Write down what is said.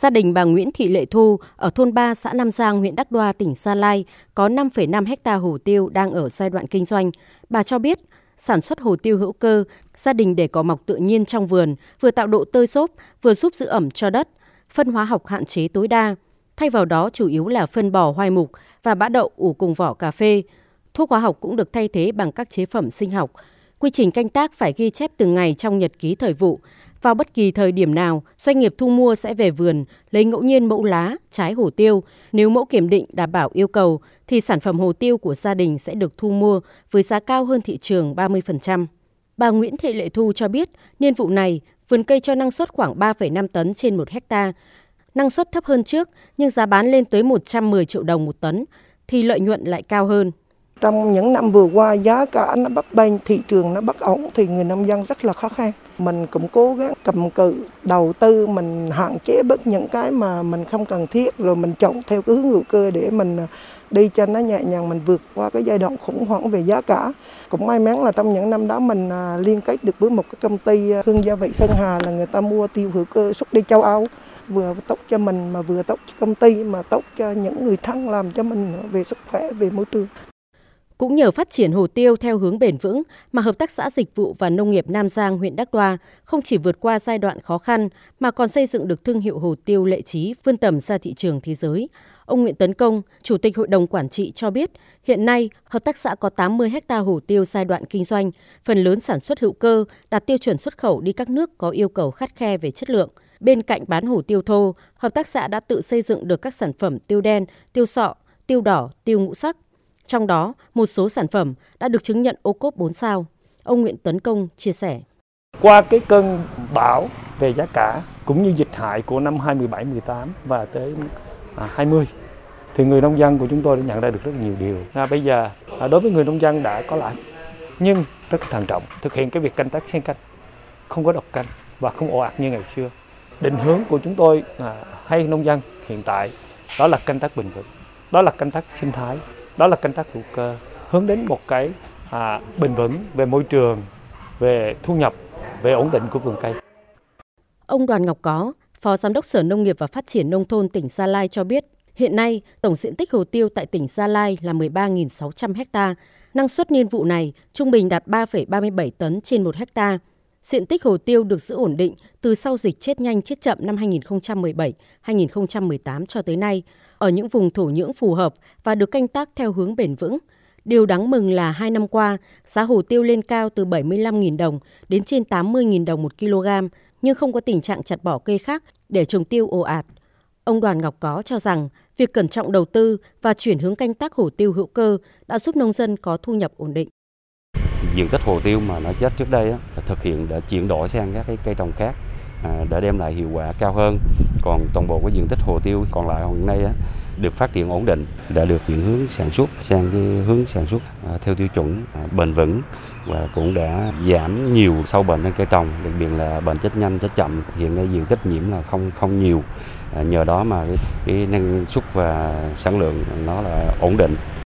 Gia đình bà Nguyễn Thị Lệ Thu ở thôn 3 xã Nam Giang, huyện Đắk Đoa, tỉnh Gia Lai có 5,5 ha hồ tiêu đang ở giai đoạn kinh doanh. Bà cho biết sản xuất hồ tiêu hữu cơ, gia đình để cỏ mọc tự nhiên trong vườn, vừa tạo độ tơi xốp, vừa giúp giữ ẩm cho đất, phân hóa học hạn chế tối đa. Thay vào đó chủ yếu là phân bò hoai mục và bã đậu ủ cùng vỏ cà phê. Thuốc hóa học cũng được thay thế bằng các chế phẩm sinh học. Quy trình canh tác phải ghi chép từng ngày trong nhật ký thời vụ. Vào bất kỳ thời điểm nào, doanh nghiệp thu mua sẽ về vườn, lấy ngẫu nhiên mẫu lá, trái hồ tiêu. Nếu mẫu kiểm định đảm bảo yêu cầu, thì sản phẩm hồ tiêu của gia đình sẽ được thu mua với giá cao hơn thị trường 30%. Bà Nguyễn Thị Lệ Thu cho biết, niên vụ này, vườn cây cho năng suất khoảng 3,5 tấn trên 1 hectare. Năng suất thấp hơn trước, nhưng giá bán lên tới 110 triệu đồng một tấn, thì lợi nhuận lại cao hơn. Trong những năm vừa qua giá cả nó bấp bênh, thị trường nó bất ổn thì người nông dân rất là khó khăn. Mình cũng cố gắng cầm cự, đầu tư mình hạn chế bớt những cái mà mình không cần thiết rồi mình trồng theo cái hướng hữu cơ để mình đi cho nó nhẹ nhàng, mình vượt qua cái giai đoạn khủng hoảng về giá cả. Cũng may mắn là trong những năm đó mình liên kết được với một cái công ty hương gia vị Sơn Hà là người ta mua tiêu hữu cơ xuất đi châu Âu. Vừa tốt cho mình mà vừa tốt cho công ty mà tốt cho những người thân làm cho mình về sức khỏe, về môi trường. Cũng nhờ phát triển hồ tiêu theo hướng bền vững mà Hợp tác xã Dịch vụ và Nông nghiệp Nam Giang, huyện Đắk Đoa không chỉ vượt qua giai đoạn khó khăn mà còn xây dựng được thương hiệu hồ tiêu Lệ Trí vươn tầm ra thị trường thế giới. Ông Nguyễn Tấn Công, Chủ tịch Hội đồng Quản trị cho biết, hiện nay hợp tác xã có 80 ha hồ tiêu giai đoạn kinh doanh, phần lớn sản xuất hữu cơ, đạt tiêu chuẩn xuất khẩu đi các nước có yêu cầu khắt khe về chất lượng. Bên cạnh bán hồ tiêu thô, hợp tác xã đã tự xây dựng được các sản phẩm tiêu đen, tiêu sọ, tiêu đỏ, tiêu ngũ sắc. Trong đó, một số sản phẩm đã được chứng nhận OCOP 4 sao. Ông Nguyễn Tuấn Công chia sẻ. Qua cái cơn bão về giá cả cũng như dịch hại của năm 2017, 2018 và tới 2020 thì người nông dân của chúng tôi đã nhận ra được rất nhiều điều. Bây giờ đối với người nông dân đã có lại nhưng rất thận trọng, thực hiện cái việc canh tác xen canh, không có độc canh và không ồ ạt như ngày xưa. Định hướng của chúng tôi hay nông dân hiện tại đó là canh tác bền vững, đó là canh tác sinh thái, đó là canh tác hữu cơ, hướng đến một cái bền vững về môi trường, về thu nhập, về ổn định của vườn cây. Ông Đoàn Ngọc Có, Phó Giám đốc Sở Nông nghiệp và Phát triển Nông thôn tỉnh Gia Lai cho biết, hiện nay tổng diện tích hồ tiêu tại tỉnh Gia Lai là 13.600 ha, năng suất niên vụ này trung bình đạt 3,37 tấn trên 1 ha. Diện tích hồ tiêu được giữ ổn định từ sau dịch chết nhanh chết chậm năm 2017-2018 cho tới nay, ở những vùng thổ nhưỡng phù hợp và được canh tác theo hướng bền vững. Điều đáng mừng là 2 năm qua, giá hồ tiêu lên cao từ 75.000 đồng đến trên 80.000 đồng 1 kg, nhưng không có tình trạng chặt bỏ cây khác để trồng tiêu ồ ạt. Ông Đoàn Ngọc Có cho rằng, việc cẩn trọng đầu tư và chuyển hướng canh tác hồ tiêu hữu cơ đã giúp nông dân có thu nhập ổn định. Diện tích hồ tiêu mà nó chết trước đây thực hiện để chuyển đổi sang các cái cây trồng khác để đem lại hiệu quả cao hơn. Còn toàn bộ cái diện tích hồ tiêu còn lại hôm nay được phát triển ổn định, đã được chuyển hướng sản xuất sang cái hướng sản xuất theo tiêu chuẩn bền vững và cũng đã giảm nhiều sâu bệnh trên cây trồng, đặc biệt là bệnh chết nhanh, chết chậm. Hiện nay diện tích nhiễm là không nhiều, nhờ đó mà cái năng suất và sản lượng nó là ổn định.